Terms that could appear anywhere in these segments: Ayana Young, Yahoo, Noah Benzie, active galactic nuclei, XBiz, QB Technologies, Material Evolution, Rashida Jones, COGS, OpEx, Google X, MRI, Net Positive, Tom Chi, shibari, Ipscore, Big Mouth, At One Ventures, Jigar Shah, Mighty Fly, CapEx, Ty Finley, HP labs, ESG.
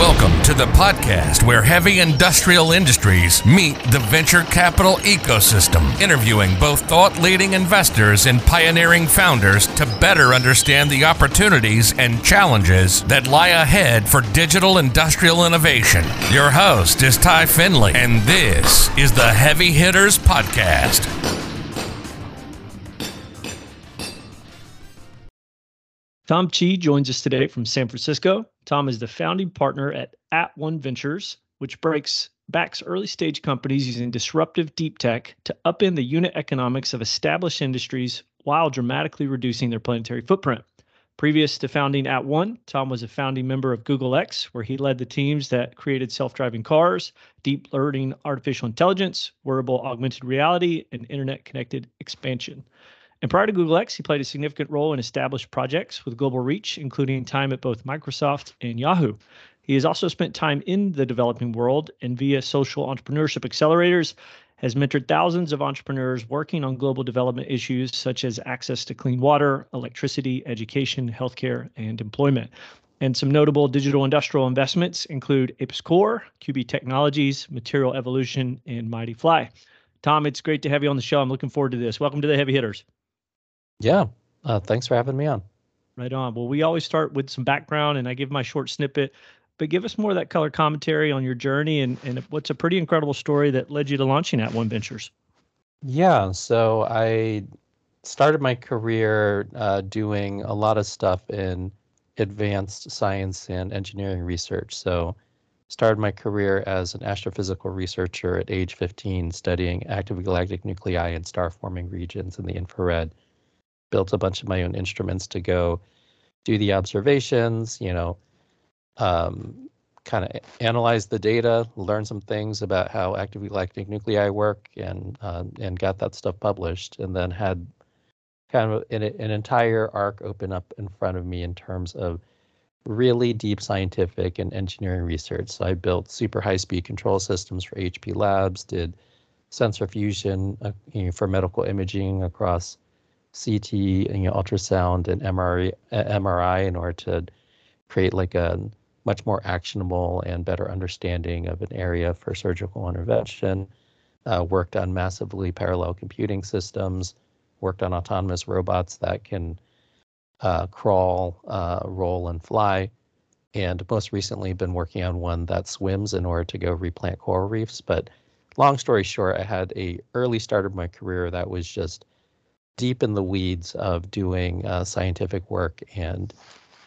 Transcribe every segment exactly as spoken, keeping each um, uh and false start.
Welcome to the podcast where heavy industrial industries meet the venture capital ecosystem, interviewing both thought-leading investors and pioneering founders to better understand the opportunities and challenges that lie ahead for digital industrial innovation. Your host is Ty Finley, and this is the Heavy Hitters Podcast. Tom Chi joins us today from San Francisco. Tom is the founding partner at At One Ventures, which breaks, backs early-stage companies using disruptive deep tech to upend the unit economics of established industries while dramatically reducing their planetary footprint. Previous to founding At One, Tom was a founding member of Google X, where he led the teams that created self-driving cars, deep learning artificial intelligence, wearable augmented reality, and internet-connected expansion. And prior to Google X, he played a significant role in established projects with global reach, including time at both Microsoft and Yahoo. He has also spent time in the developing world and via social entrepreneurship accelerators has mentored thousands of entrepreneurs working on global development issues such as access to clean water, electricity, education, healthcare, and employment. And some notable digital industrial investments include Ipscore, Q B Technologies, Material Evolution, and Mighty Fly. Tom, it's great to have you on the show. I'm looking forward to this. Welcome to the Heavy Hitters. Yeah. Uh, thanks for having me on. Right on. Well, we always start with some background and I give my short snippet, but give us more of that color commentary on your journey and, and what's a pretty incredible story that led you to launching At One Ventures. Yeah. So I started my career uh, doing a lot of stuff in advanced science and engineering research. So started my career as an astrophysical researcher at age fifteen, studying active galactic nuclei and star forming regions in the infrared. Built a bunch of my own instruments to go do the observations, you know, um, kind of analyze the data, learn some things about how active galactic nuclei work, and uh, and got that stuff published, and then had kind of an, an entire arc open up in front of me in terms of really deep scientific and engineering research. So I built super high-speed control systems for H P labs, did sensor fusion uh, you know, for medical imaging across C T, and, you know, ultrasound and M R I, M R I in order to create like a much more actionable and better understanding of an area for surgical intervention, uh, worked on massively parallel computing systems, worked on autonomous robots that can uh, crawl, uh, roll, and fly, and most recently been working on one that swims in order to go replant coral reefs. But long story short, I had a early start of my career that was just deep in the weeds of doing uh, scientific work and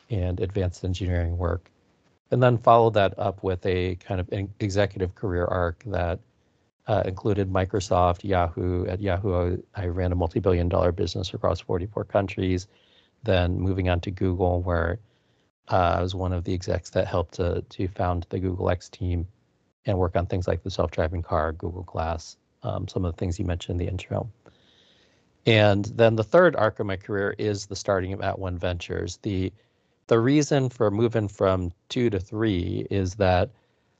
and advanced engineering work, and then followed that up with a kind of in- executive career arc that uh, included Microsoft, Yahoo. At Yahoo, I, I ran a multi-billion dollar business across forty-four countries. Then moving on to Google, where uh, I was one of the execs that helped to, to found the Google X team and work on things like the self-driving car, Google Glass, um, some of the things you mentioned in the intro. And then the third arc of my career is the starting of At One Ventures. The the reason for moving from two to three is that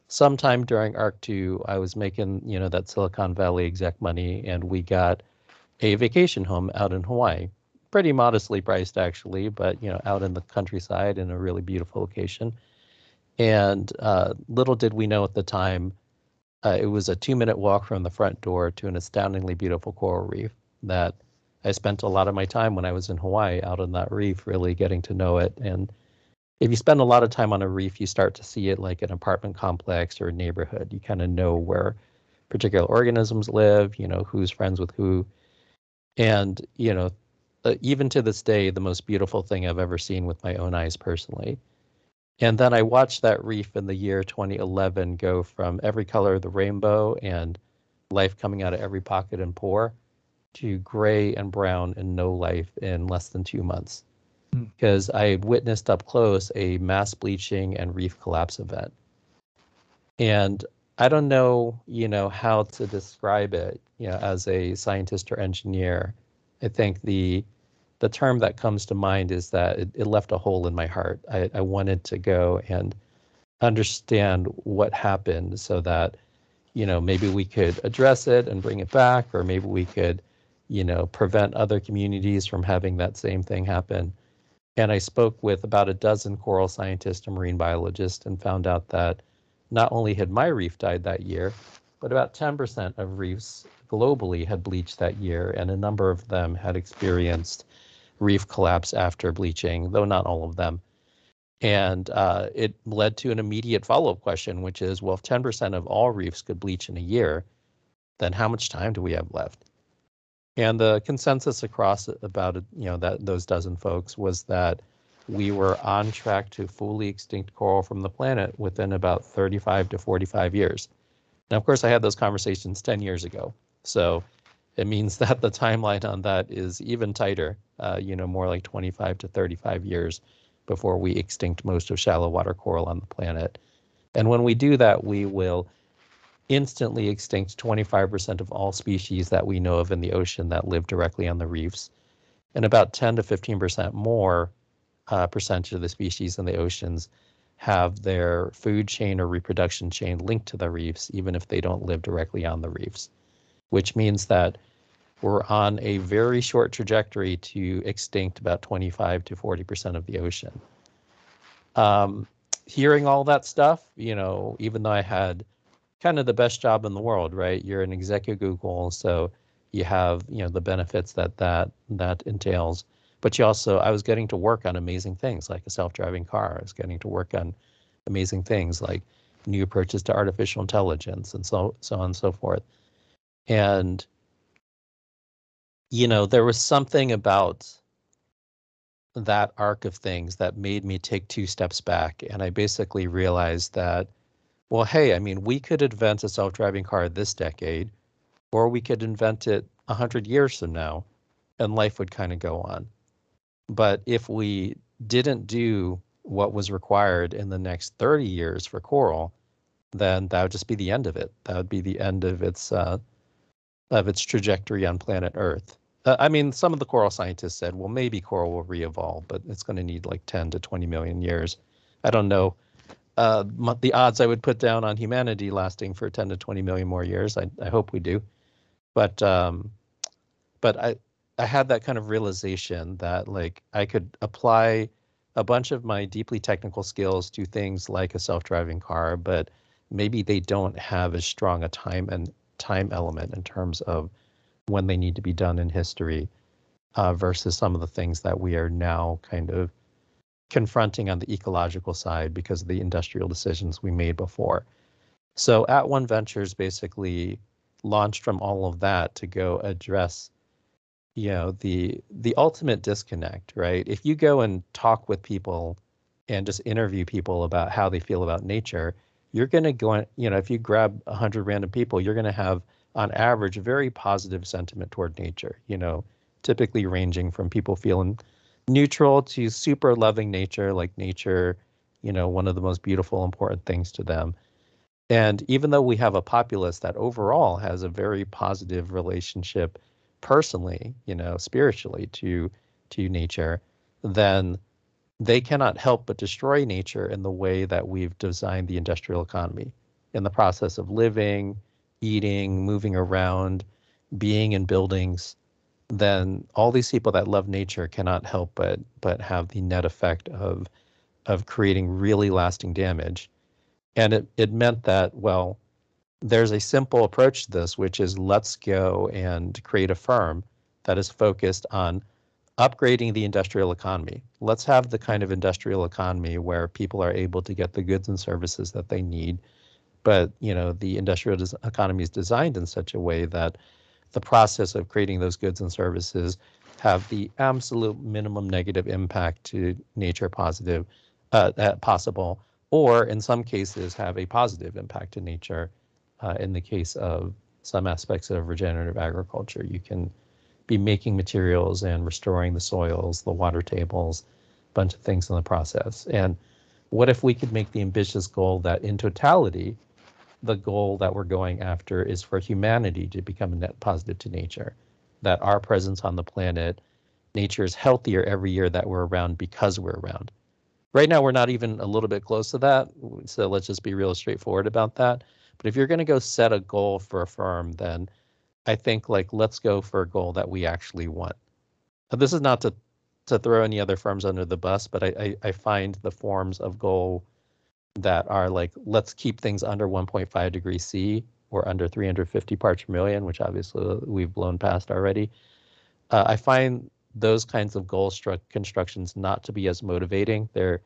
sometime during arc two, I was making, you know, that Silicon Valley exec money, and we got a vacation home out in Hawaii, pretty modestly priced actually, but, you know, out in the countryside in a really beautiful location. And uh, little did we know at the time, uh, it was a two minute walk from the front door to an astoundingly beautiful coral reef that I spent a lot of my time when I was in Hawaii out on that reef, really getting to know it. And if you spend a lot of time on a reef, you start to see it like an apartment complex or a neighborhood. You kind of know where particular organisms live, you know, who's friends with who. And, you know, even to this day, the most beautiful thing I've ever seen with my own eyes personally. And then I watched that reef in the year twenty eleven go from every color of the rainbow and life coming out of every pocket and pore to gray and brown and no life in less than two months because mm. I witnessed up close a mass bleaching and reef collapse event. And I don't know, you know, how to describe it, you know, as a scientist or engineer. I think the the term that comes to mind is that it, it left a hole in my heart. I, I wanted to go and understand what happened so that, you know, maybe we could address it and bring it back, or maybe we could, you know, prevent other communities from having that same thing happen. And I spoke with about a dozen coral scientists and marine biologists and found out that not only had my reef died that year, but about ten percent of reefs globally had bleached that year, and a number of them had experienced reef collapse after bleaching, though not all of them. And uh, it led to an immediate follow-up question, which is, well, if ten percent of all reefs could bleach in a year, then how much time do we have left? And the consensus across about, you know, that those dozen folks was that we were on track to fully extinct coral from the planet within about thirty-five to forty-five years. Now, of course, I had those conversations ten years ago, so it means that the timeline on that is even tighter, uh, you know, more like twenty-five to thirty-five years before we extinct most of shallow water coral on the planet. And when we do that, we will instantly extinct twenty-five percent of all species that we know of in the ocean that live directly on the reefs, and about ten to fifteen percent more uh, percentage of the species in the oceans have their food chain or reproduction chain linked to the reefs, even if they don't live directly on the reefs, which means that we're on a very short trajectory to extinct about twenty-five to forty percent of the ocean. Um, hearing all that stuff, you know, even though I had kind of the best job in the world, right? You're an exec at Google, so you have, you know, the benefits that that that entails. But you also, I was getting to work on amazing things like a self-driving car. I was getting to work on amazing things like new approaches to artificial intelligence and so so on and so forth. And you know, there was something about that arc of things that made me take two steps back, and I basically realized that, well, hey, I mean, we could invent a self-driving car this decade, or we could invent it one hundred years from now, and life would kind of go on. But if we didn't do what was required in the next thirty years for coral, then that would just be the end of it. That would be the end of its uh, of its trajectory on planet Earth. Uh, I mean, some of the coral scientists said, well, maybe coral will re-evolve, but it's going to need like ten to twenty million years. I don't know. Uh, the odds I would put down on humanity lasting for ten to twenty million more years. I, I hope we do. But um, but I, I had that kind of realization that, like, I could apply a bunch of my deeply technical skills to things like a self-driving car, but maybe they don't have as strong a time and time element in terms of when they need to be done in history uh, versus some of the things that we are now kind of confronting on the ecological side because of the industrial decisions we made before. So At One Ventures basically launched from all of that to go address, you know, the the ultimate disconnect, right? If you go and talk with people and just interview people about how they feel about nature, you're going to go, you know, if you grab one hundred random people, you're going to have on average very positive sentiment toward nature, you know, typically ranging from people feeling neutral to super loving nature, like nature, you know, one of the most beautiful, important things to them. And even though we have a populace that overall has a very positive relationship personally, you know, spiritually to to nature, then they cannot help but destroy nature in the way that we've designed the industrial economy in the process of living, eating, moving around, being in buildings. Then all these people that love nature cannot help but but have the net effect of of creating really lasting damage. And it, it meant that, well, there's a simple approach to this, which is let's go and create a firm that is focused on upgrading the industrial economy. Let's have the kind of industrial economy where people are able to get the goods and services that they need. But, you know, the industrial economy is designed in such a way that the process of creating those goods and services have the absolute minimum negative impact to nature positive uh, uh, possible, or in some cases have a positive impact to nature. Uh, in the case of some aspects of regenerative agriculture, you can be making materials and restoring the soils, the water tables, a bunch of things in the process. And what if we could make the ambitious goal that in totality, the goal that we're going after is for humanity to become a net positive to nature, that our presence on the planet, nature is healthier every year that we're around because we're around. Right now, we're not even a little bit close to that, so let's just be real straightforward about that. But if you're going to go set a goal for a firm, then I think, like, let's go for a goal that we actually want. Now, this is not to to throw any other firms under the bus, but I, I, I find the forms of goal that are like, let's keep things under one point five degrees C or under three hundred fifty parts per million, which obviously we've blown past already. Uh, I find those kinds of goal stru- constructions not to be as motivating. They're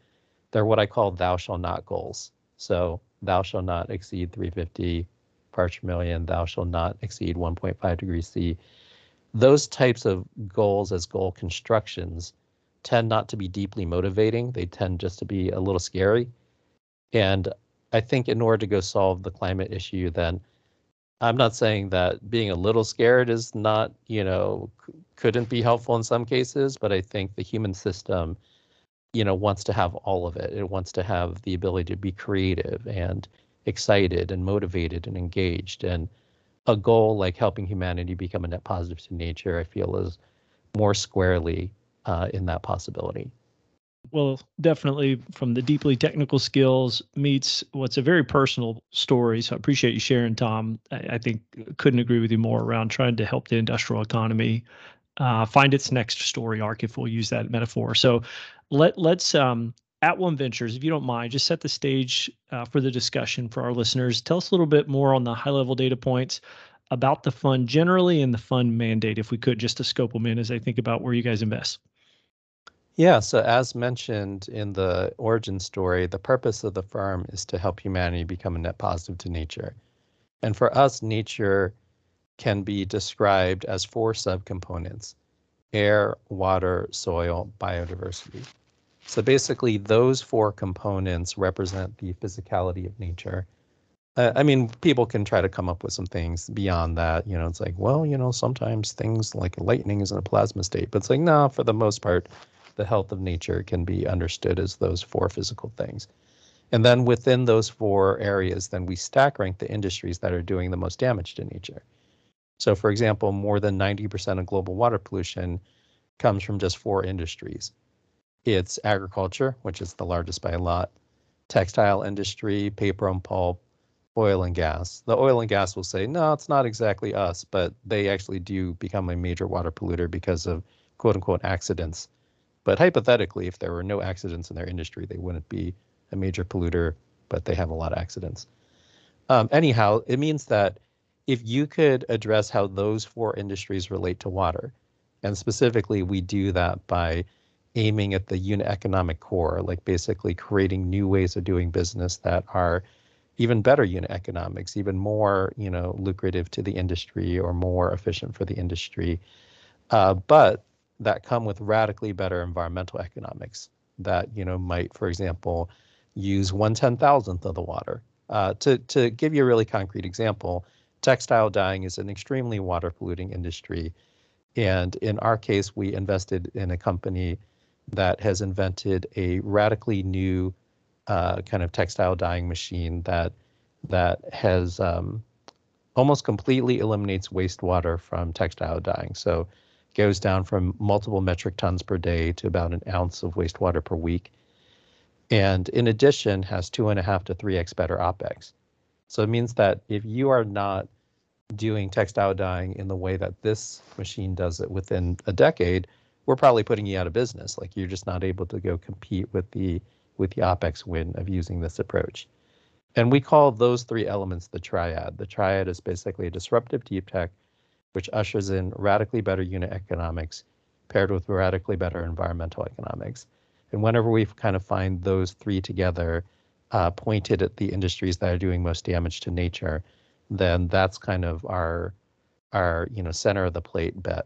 they're what I call thou shall not goals. So thou shall not exceed three hundred fifty parts per million, thou shall not exceed one point five degrees C. Those types of goals as goal constructions tend not to be deeply motivating. They tend just to be a little scary. And I think in order to go solve the climate issue, then I'm not saying that being a little scared is not, you know, c- couldn't be helpful in some cases, but I think the human system, you know, wants to have all of it. It wants to have the ability to be creative and excited and motivated and engaged. And a goal like helping humanity become a net positive to nature, I feel, is more squarely uh, in that possibility. Well, definitely from the deeply technical skills meets what's a very personal story. So I appreciate you sharing, Tom. I, I think couldn't agree with you more around trying to help the industrial economy uh, find its next story arc, if we'll use that metaphor. So let, let's, um, At One Ventures, if you don't mind, just set the stage uh, for the discussion for our listeners. Tell us a little bit more on the high-level data points about the fund generally and the fund mandate, if we could, just to scope them in as they think about where you guys invest. Yeah, so as mentioned in the origin story, the purpose of the firm is to help humanity become a net positive to nature. And for us, nature can be described as four subcomponents: air, water, soil, biodiversity. So basically, those four components represent the physicality of nature. Uh, I mean, people can try to come up with some things beyond that. You know, it's like, well, you know, sometimes things like lightning is in a plasma state, but it's like, nah, for the most part, the health of nature can be understood as those four physical things. And then within those four areas, then we stack rank the industries that are doing the most damage to nature. So for example, more than ninety percent of global water pollution comes from just four industries. It's agriculture, which is the largest by a lot, textile industry, paper and pulp, oil and gas. The oil and gas will say, no, it's not exactly us, but they actually do become a major water polluter because of quote unquote accidents. But hypothetically, if there were no accidents in their industry, they wouldn't be a major polluter, but they have a lot of accidents. Um, anyhow, it means that if you could address how those four industries relate to water, and specifically we do that by aiming at the unit economic core, like basically creating new ways of doing business that are even better unit economics, even more, you know, lucrative to the industry or more efficient for the industry. Uh, but that come with radically better environmental economics that, you know, might, for example, use one ten thousandth of the water. Uh, to, to give you a really concrete example, textile dyeing is an extremely water polluting industry. And in our case, we invested in a company that has invented a radically new uh, kind of textile dyeing machine that that has um, almost completely eliminates wastewater from textile dyeing. So goes down from multiple metric tons per day to about an ounce of wastewater per week. And in addition, has two and a half to three X better OpEx. So it means that if you are not doing textile dyeing in the way that this machine does it within a decade, we're probably putting you out of business. Like you're just not able to go compete with the with the OpEx win of using this approach. And we call those three elements the triad. The triad is basically a disruptive deep tech, which ushers in radically better unit economics paired with radically better environmental economics. And whenever we kind of find those three together uh, pointed at the industries that are doing most damage to nature, then that's kind of our, our you know, center of the plate bet.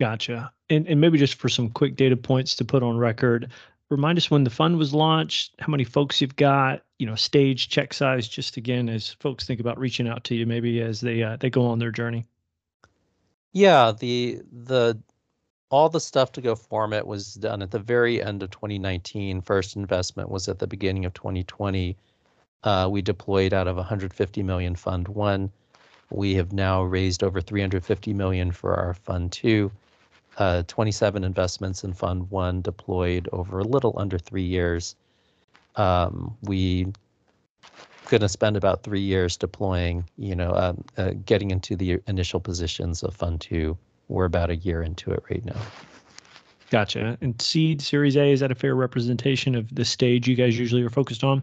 Gotcha. And, and maybe just for some quick data points to put on record, remind us when the fund was launched, how many folks you've got, you know, stage, check size, just again, as folks think about reaching out to you, maybe as they uh, they go on their journey. Yeah, the the all the stuff to go form it was done at the very end of twenty nineteen. First investment was at the beginning of twenty twenty. Uh, we deployed out of one hundred fifty million fund one. We have now raised over three hundred fifty million for our fund two. Uh, twenty-seven investments in fund one deployed over a little under three years. Um, we going to spend about three years deploying, you know, uh, uh, getting into the initial positions of Fund two. We're about a year into it right now. Gotcha. And seed, Series A, is that a fair representation of the stage you guys usually are focused on?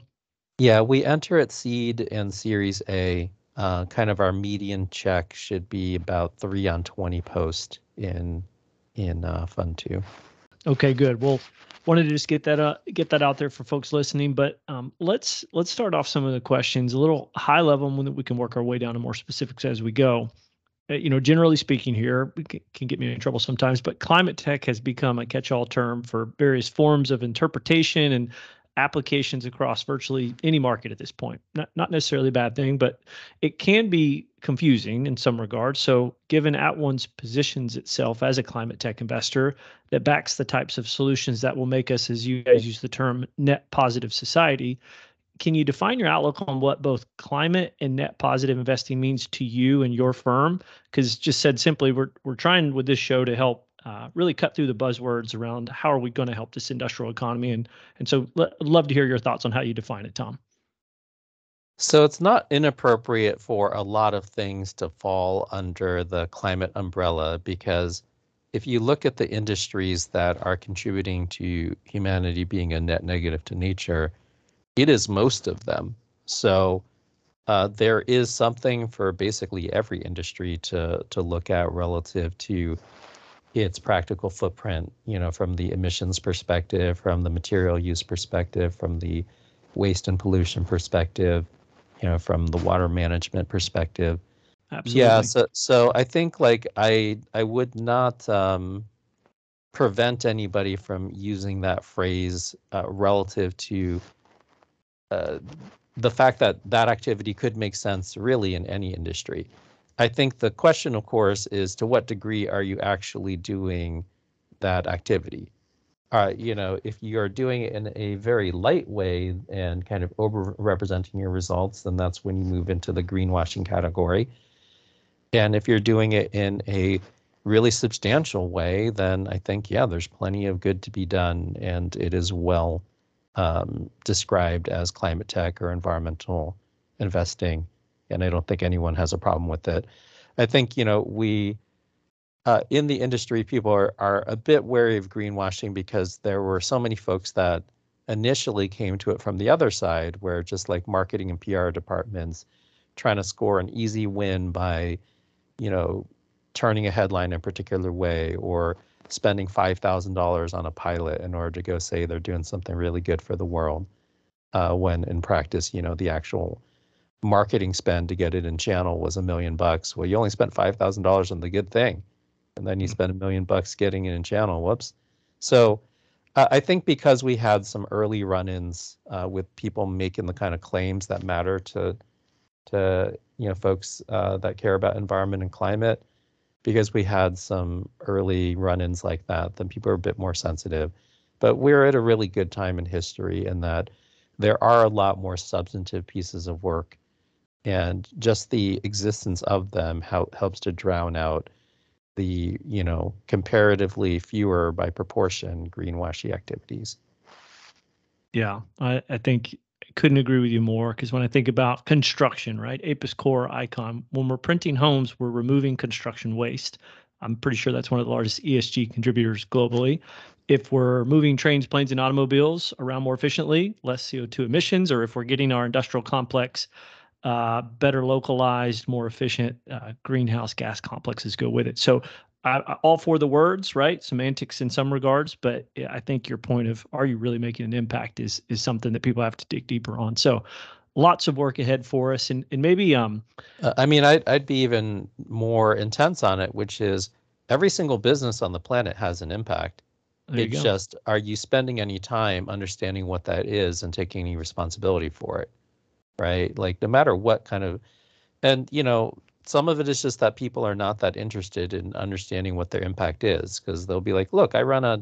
Yeah, we enter at seed and Series A. Uh, kind of our median check should be about three on twenty post in in uh, Fund Two. Okay, good. Well, wanted to just get that uh, get that out there for folks listening. But um, let's let's start off some of the questions a little high level, and then we can work our way down to more specifics as we go. You know, generally speaking here, it can get me in trouble sometimes, but climate tech has become a catch-all term for various forms of interpretation and applications across virtually any market at this point. Not, not necessarily a bad thing, but it can be confusing in some regards. So given At One's positions itself as a climate tech investor that backs the types of solutions that will make us, as you guys use the term, net positive society, can you define your outlook on what both climate and net positive investing means to you and your firm? Because just said simply, we're we're trying with this show to help uh, really cut through the buzzwords around how are we going to help this industrial economy? And and so I'd love to hear your thoughts on how you define it, Tom. So it's not inappropriate for a lot of things to fall under the climate umbrella, because if you look at the industries that are contributing to humanity being a net negative to nature, it is most of them. So uh, there is something for basically every industry to to look at relative to its practical footprint, you know, from the emissions perspective, from the material use perspective, from the waste and pollution perspective, you know, from the water management perspective. Absolutely. Yeah, so so I think like I I would not um, prevent anybody from using that phrase uh, relative to Uh, the fact that that activity could make sense really in any industry. I think the question, of course, is to what degree are you actually doing that activity? Uh, you know, if you're doing it in a very light way and kind of over-representing your results, then that's when you move into the greenwashing category. And if you're doing it in a really substantial way, then I think, yeah, there's plenty of good to be done, and it is well Um, described as climate tech or environmental investing, and I don't think anyone has a problem with it. I think, you know, we uh, in the industry, people are, are a bit wary of greenwashing because there were so many folks that initially came to it from the other side, where just like marketing and P R departments trying to score an easy win by, you know, turning a headline in a particular way or spending five thousand dollars on a pilot in order to go say they're doing something really good for the world, uh, when in practice, you know, the actual marketing spend to get it in channel was a million bucks. Well, you only spent five thousand dollars on the good thing, and then you spent a million bucks getting it in channel. Whoops. So uh, I think because we had some early run-ins uh, with people making the kind of claims that matter to, to you know, folks uh, that care about environment and climate, because we had some early run-ins like that, then people are a bit more sensitive. But we're at a really good time in history in that there are a lot more substantive pieces of work, and just the existence of them helps to drown out the, you know, comparatively fewer by proportion greenwashy activities. Yeah, I, I think couldn't agree with you more, because when I think about construction, right, Ipscore icon, when we're printing homes, we're removing construction waste. I'm pretty sure that's one of the largest E S G contributors globally. If we're moving trains, planes, and automobiles around more efficiently, less C O two emissions, or if we're getting our industrial complex uh, better localized, more efficient, uh, greenhouse gas complexes go with it. So I, I, all for the words, right? Semantics in some regards, but I think your point of are you really making an impact is is something that people have to dig deeper on. So, lots of work ahead for us, and and maybe um, uh, I mean, I'd I'd be even more intense on it, which is every single business on the planet has an impact. It's just, are you spending any time understanding what that is and taking any responsibility for it, right? Like no matter what kind of, and you know. Some of it is just that people are not that interested in understanding what their impact is, because they'll be like, look, I run a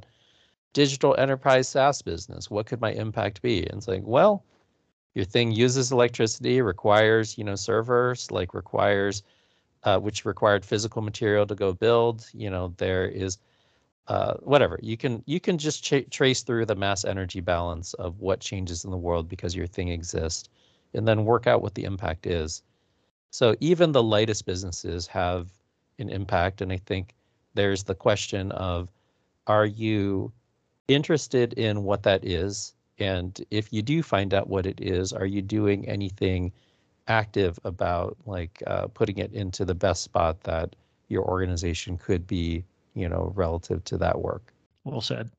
digital enterprise SaaS business. What could my impact be? And it's like, well, your thing uses electricity, requires, you know, servers, like requires, uh, which required physical material to go build. You know, there is uh, whatever. You can you can just ch- trace through the mass energy balance of what changes in the world because your thing exists, and then work out what the impact is. So even the lightest businesses have an impact, and I think there's the question of Are you interested in what that is? And if you do find out what it is, are you doing anything active about like uh, putting it into the best spot that your organization could be, you know, relative to that work? Well said.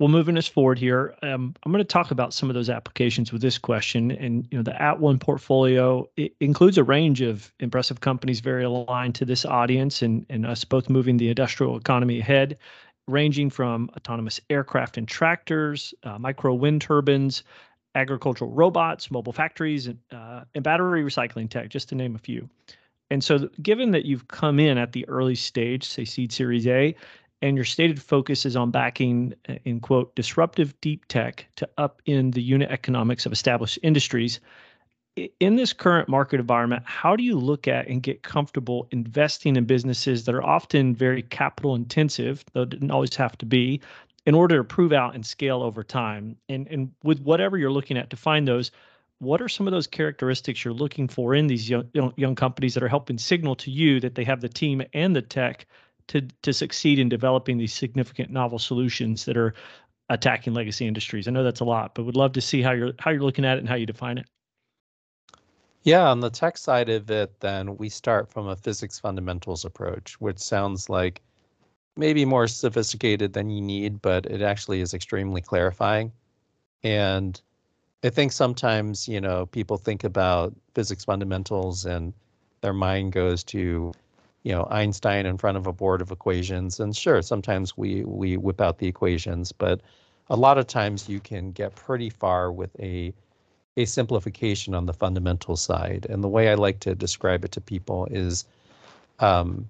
Well, moving us forward here, um, I'm going to talk about some of those applications with this question. And, you know, the At One portfolio, it includes a range of impressive companies very aligned to this audience and, and us both moving the industrial economy ahead, ranging from autonomous aircraft and tractors, uh, micro wind turbines, agricultural robots, mobile factories, and, uh, and battery recycling tech, just to name a few. And so given that you've come in at the early stage, say seed series A, and your stated focus is on backing, in quote, disruptive deep tech to upend the unit economics of established industries, in this current market environment, how do you look at and get comfortable investing in businesses that are often very capital intensive, though didn't always have to be, in order to prove out and scale over time? And, and with whatever you're looking at to find those, what are some of those characteristics you're looking for in these young, young companies that are helping signal to you that they have the team and the tech to, to succeed in developing these significant novel solutions that are attacking legacy industries? I know that's a lot, but would love to see how you're how you're looking at it and how you define it. Yeah, on the tech side of it, then we start from a physics fundamentals approach, which sounds like maybe more sophisticated than you need, but it actually is extremely clarifying. And I think sometimes, you know, people think about physics fundamentals and their mind goes to, you know, Einstein in front of a board of equations. And sure, sometimes we we whip out the equations, but a lot of times you can get pretty far with a a simplification on the fundamental side. And the way I like to describe it to people is, um,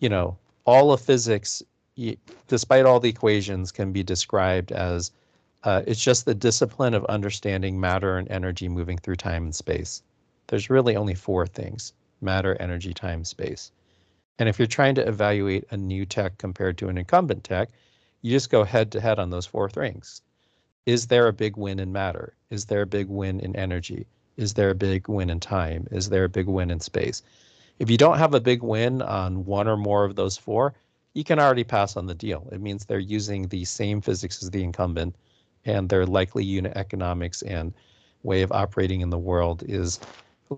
you know, all of physics, despite all the equations, can be described as Uh, it's just the discipline of understanding matter and energy moving through time and space. There's really only four things: matter, energy, time, space. And if you're trying to evaluate a new tech compared to an incumbent tech, you just go head to head on those four things. Is there a big win in matter? Is there a big win in energy? Is there a big win in time? Is there a big win in space? If you don't have a big win on one or more of those four, you can already pass on the deal. It means they're using the same physics as the incumbent, and their likely unit economics and way of operating in the world is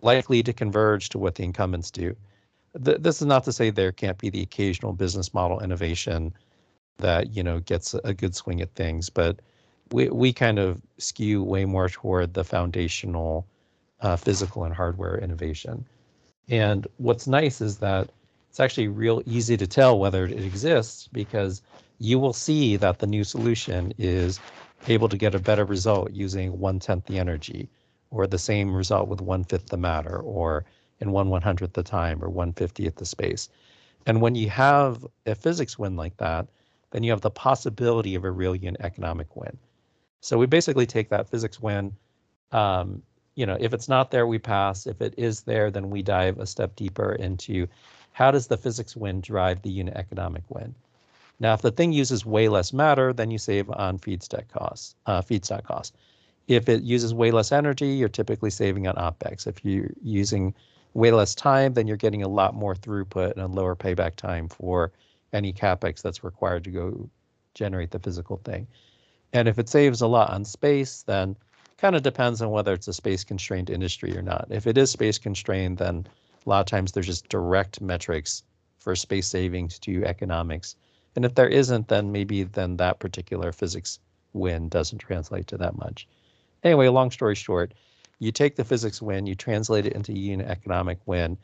likely to converge to what the incumbents do. Th- this is not to say there can't be the occasional business model innovation that, you know, gets a good swing at things, but we we kind of skew way more toward the foundational uh, physical and hardware innovation. And what's nice is that it's actually real easy to tell whether it exists, because you will see that the new solution is able to get a better result using one-tenth the energy, or the same result with one-fifth the matter, or in one one-hundredth the time, or one-fiftieth the space. And when you have a physics win like that, then you have the possibility of a real unit economic win. So we basically take that physics win. Um, you know, if it's not there, we pass. If it is there, then we dive a step deeper into how does the physics win drive the unit economic win. Now, if the thing uses way less matter, then you save on feedstock costs. Uh, feedstock costs. If it uses way less energy, you're typically saving on OpEx. If you're using way less time, then you're getting a lot more throughput and a lower payback time for any CapEx that's required to go generate the physical thing. And if it saves a lot on space, then kind of depends on whether it's a space-constrained industry or not. If it is space-constrained, then a lot of times there's just direct metrics for space savings to economics. And if there isn't, then maybe then that particular physics win doesn't translate to that much. Anyway, long story short, you take the physics win, you translate it into unit economic win.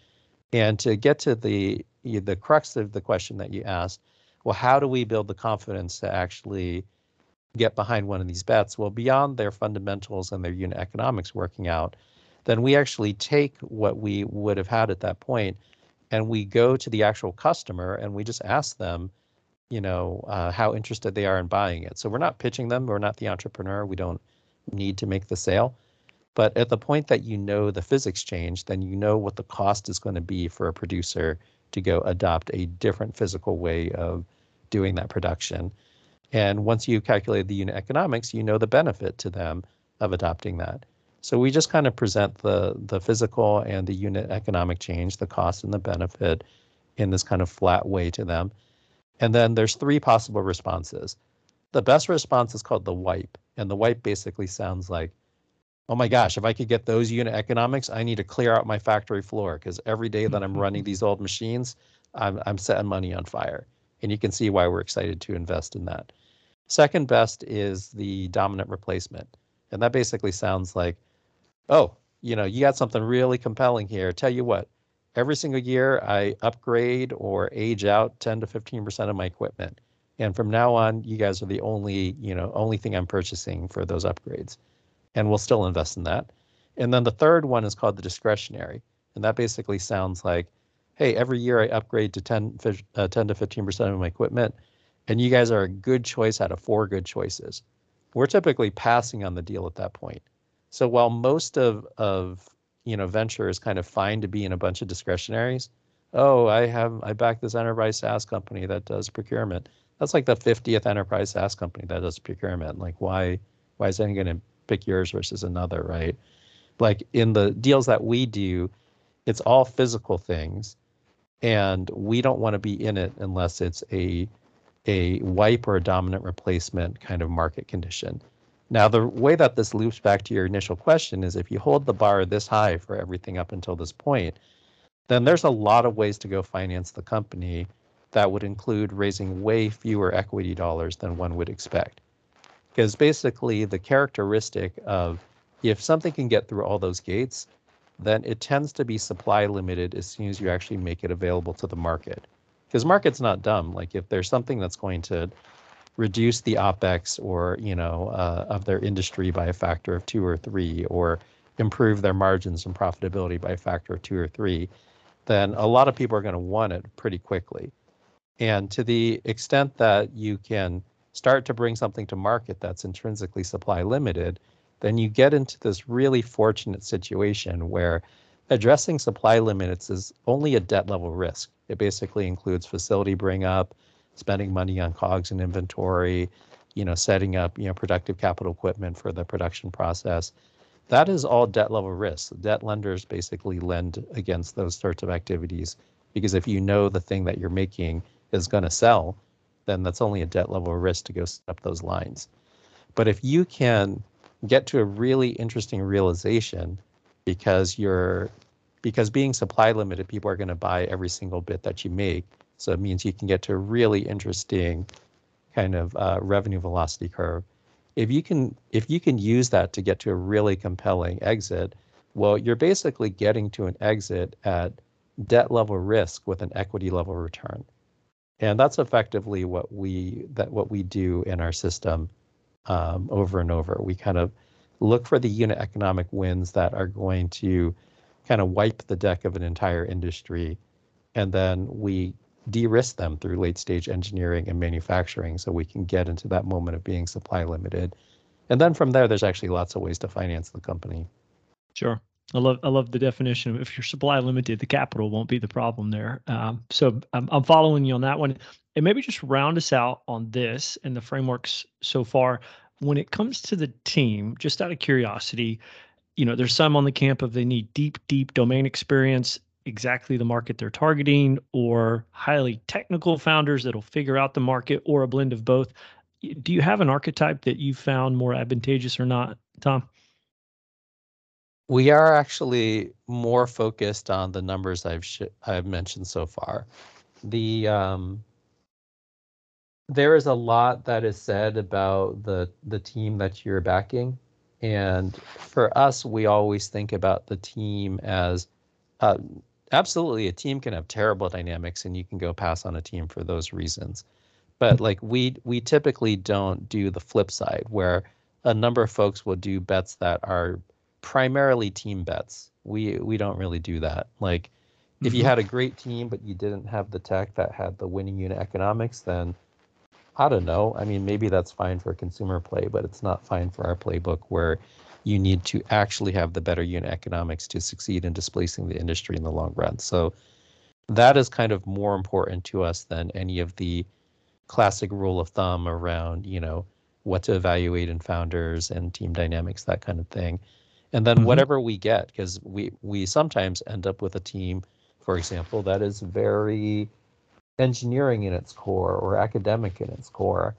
And to get to the the crux of the question that you asked, well, how do we build the confidence to actually get behind one of these bets? Well, beyond their fundamentals and their unit economics working out, then we actually take what we would have had at that point, and we go to the actual customer and we just ask them, you know, uh, how interested they are in buying it. So we're not pitching them. We're not the entrepreneur. We don't need to make the sale. But at the point that you know the physics change, then you know what the cost is going to be for a producer to go adopt a different physical way of doing that production. And once you calculate the unit economics, you know the benefit to them of adopting that. So we just kind of present the the physical and the unit economic change, the cost and the benefit, in this kind of flat way to them. And then there's three possible responses. The best response is called the wipe, and the wipe basically sounds like, oh my gosh, if I could get those unit economics, I need to clear out my factory floor because every day that I'm running these old machines, I'm, I'm setting money on fire. And you can see why we're excited to invest in that. Second best is the dominant replacement. And that basically sounds like, oh, you know, you got something really compelling here. Tell you what, every single year I upgrade or age out ten to fifteen percent of my equipment. And from now on, you guys are the only, you know, only thing I'm purchasing for those upgrades. And we'll still invest in that. And then the third one is called the discretionary. And that basically sounds like, hey, every year I upgrade to ten to fifteen percent of my equipment, and you guys are a good choice out of four good choices. We're typically passing on the deal at that point. So while most of, of you know, venture is kind of fine to be in a bunch of discretionaries, oh, I have I back this enterprise SaaS company that does procurement. That's like the fiftieth enterprise SaaS company that does procurement. Like, why, why is anyone going to pick yours versus another, right? Like in the deals that we do, it's all physical things, and we don't want to be in it unless it's a a wipe or a dominant replacement kind of market condition. Now, the way that this loops back to your initial question is if you hold the bar this high for everything up until this point, then there's a lot of ways to go finance the company that would include raising way fewer equity dollars than one would expect. Because basically the characteristic of if something can get through all those gates, then it tends to be supply limited as soon as you actually make it available to the market. Because market's not dumb. Like if there's something that's going to reduce the OPEX or, you know, uh, of their industry by a factor of two or three, or improve their margins and profitability by a factor of two or three, then a lot of people are going to want it pretty quickly. And to the extent that you can start to bring something to market that's intrinsically supply limited, then you get into this really fortunate situation where addressing supply limits is only a debt level risk. It basically includes facility bring up, spending money on COGS and inventory, you know, setting up, you know, productive capital equipment for the production process. That is all debt level risk. Debt lenders basically lend against those sorts of activities because if you know the thing that you're making is going to sell, then that's only a debt level risk to go set up those lines. But if you can get to a really interesting realization because you're because being supply limited, people are going to buy every single bit that you make. So it means you can get to a really interesting kind of uh, revenue velocity curve. If you can if you can use that to get to a really compelling exit, well, you're basically getting to an exit at debt level risk with an equity level return. And that's effectively what we that what we do in our system um, over and over. We kind of look for the unit economic wins that are going to kind of wipe the deck of an entire industry, and then we de-risk them through late stage engineering and manufacturing so we can get into that moment of being supply limited. And then from there, there's actually lots of ways to finance the company. Sure. I love I love the definition. If you're supply limited, the capital won't be the problem there. Um, so I'm, I'm following you on that one. And maybe just round us out on this and the frameworks so far. When it comes to the team, just out of curiosity, you know, there's some on the camp of they need deep, deep domain experience, exactly the market they're targeting, or highly technical founders that'll figure out the market, or a blend of both. Do you have an archetype that you found more advantageous or not, Tom? We are actually more focused on the numbers I've sh I've mentioned so far. The um, there is a lot that is said about the the team that you're backing, and for us, we always think about the team as uh, absolutely a team can have terrible dynamics, and you can go pass on a team for those reasons. But like we we typically don't do the flip side where a number of folks will do bets that are primarily team bets. We we don't really do that. Like if you had a great team, but you didn't have the tech that had the winning unit economics, then I don't know. I mean, maybe that's fine for consumer play, but it's not fine for our playbook where you need to actually have the better unit economics to succeed in displacing the industry in the long run. So that is kind of more important to us than any of the classic rule of thumb around, you know, what to evaluate in founders and team dynamics, that kind of thing. And then mm-hmm. whatever we get, because we, we sometimes end up with a team, for example, that is very engineering in its core or academic in its core,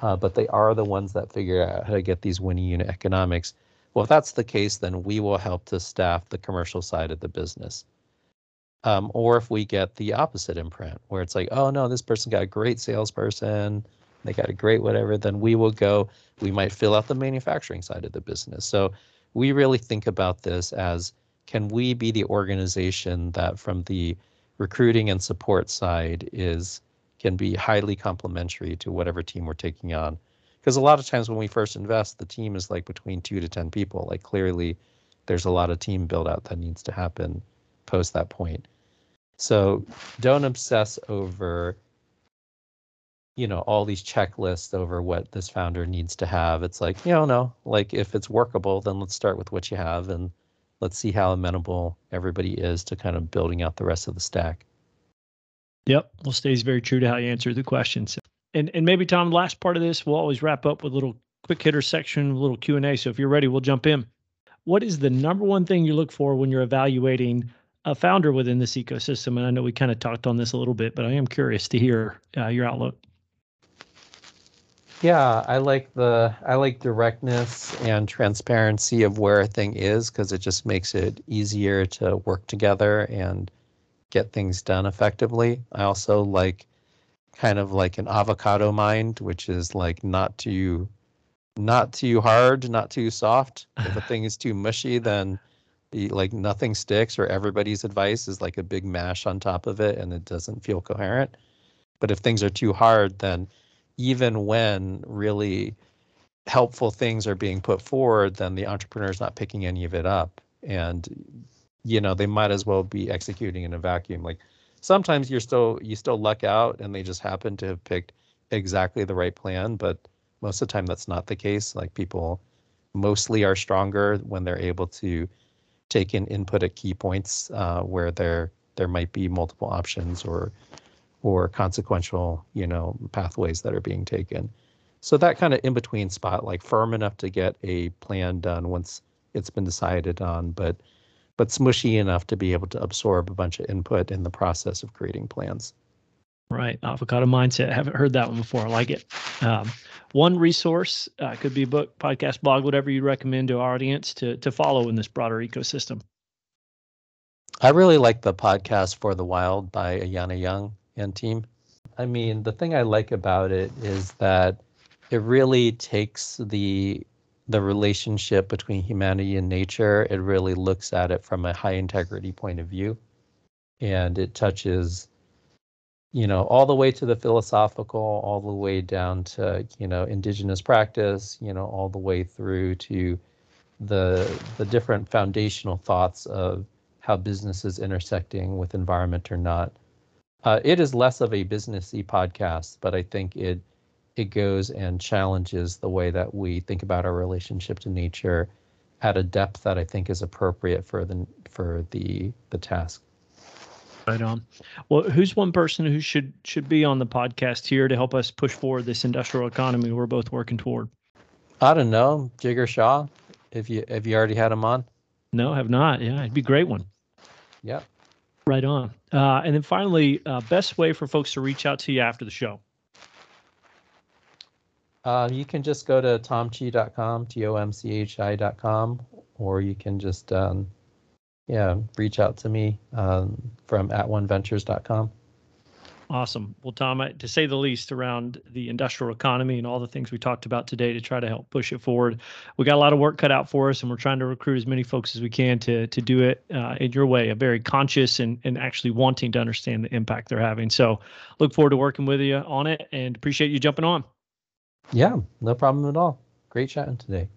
uh, but they are the ones that figure out how to get these winning unit economics. Well, if that's the case, then we will help to staff the commercial side of the business. Um, or if we get the opposite imprint, where it's like, oh, no, this person got a great salesperson, they got a great whatever, then we will go, we might fill out the manufacturing side of the business. So we really think about this as, can we be the organization that from the recruiting and support side is can be highly complementary to whatever team we're taking on? Because a lot of times when we first invest, the team is like between two to ten people. Like clearly there's a lot of team build out that needs to happen post that point. So don't obsess over, you know, all these checklists over what this founder needs to have. It's like, you know, no, like if it's workable, then let's start with what you have and let's see how amenable everybody is to kind of building out the rest of the stack. Yep. Well, stays very true to how you answer the questions. And and maybe, Tom, last part of this, we'll always wrap up with a little quick hitter section, a little Q and A. So if you're ready, we'll jump in. What is the number one thing you look for when you're evaluating a founder within this ecosystem? And I know we kind of talked on this a little bit, but I am curious to hear uh, your outlook. Yeah, I like the I like directness and transparency of where a thing is, because it just makes it easier to work together and get things done effectively. I also like kind of like an avocado mind, which is like not too not too hard, not too soft. If a thing is too mushy, then the, like nothing sticks, or everybody's advice is like a big mash on top of it and it doesn't feel coherent. But if things are too hard, then even when really helpful things are being put forward, then the entrepreneur is not picking any of it up. And, you know, they might as well be executing in a vacuum. Like sometimes you're still, you still luck out and they just happen to have picked exactly the right plan. But most of the time that's not the case. Like people mostly are stronger when they're able to take in input at key points uh, where there, there might be multiple options or or consequential, you know, pathways that are being taken. So that kind of in-between spot, like firm enough to get a plan done once it's been decided on, but but smushy enough to be able to absorb a bunch of input in the process of creating plans. Right, avocado mindset. I haven't heard that one before. I like it. Um, one resource, uh, could be a book, podcast, blog, whatever you recommend to our audience to to follow in this broader ecosystem. I really like the podcast For the Wild by Ayana Young and team. I mean, the thing I like about it is that it really takes the the relationship between humanity and nature. It really looks at it from a high integrity point of view, and it touches, you know, all the way to the philosophical, all the way down to, you know, indigenous practice, you know, all the way through to the the different foundational thoughts of how business is intersecting with environment or not. Uh, it is less of a businessy podcast, but I think it it goes and challenges the way that we think about our relationship to nature at a depth that I think is appropriate for the for the the task. Right on. Well, who's one person who should should be on the podcast here to help us push forward this industrial economy we're both working toward? I don't know, Jigar Shah. If you have you already had him on? No, have not. Yeah, it'd be a great one. Yep. Right on. Uh, and then finally, uh, best way for folks to reach out to you after the show? Uh, you can just go to tom chi dot com, T O M C H I dot com, or you can just, um, yeah, reach out to me um, from at one ventures dot com. Awesome. Well, Tom, I, to say the least, around the industrial economy and all the things we talked about today to try to help push it forward, we got a lot of work cut out for us, and we're trying to recruit as many folks as we can to to do it uh, in your way, a very conscious and, and actually wanting to understand the impact they're having. So look forward to working with you on it and appreciate you jumping on. Yeah, no problem at all. Great chatting today.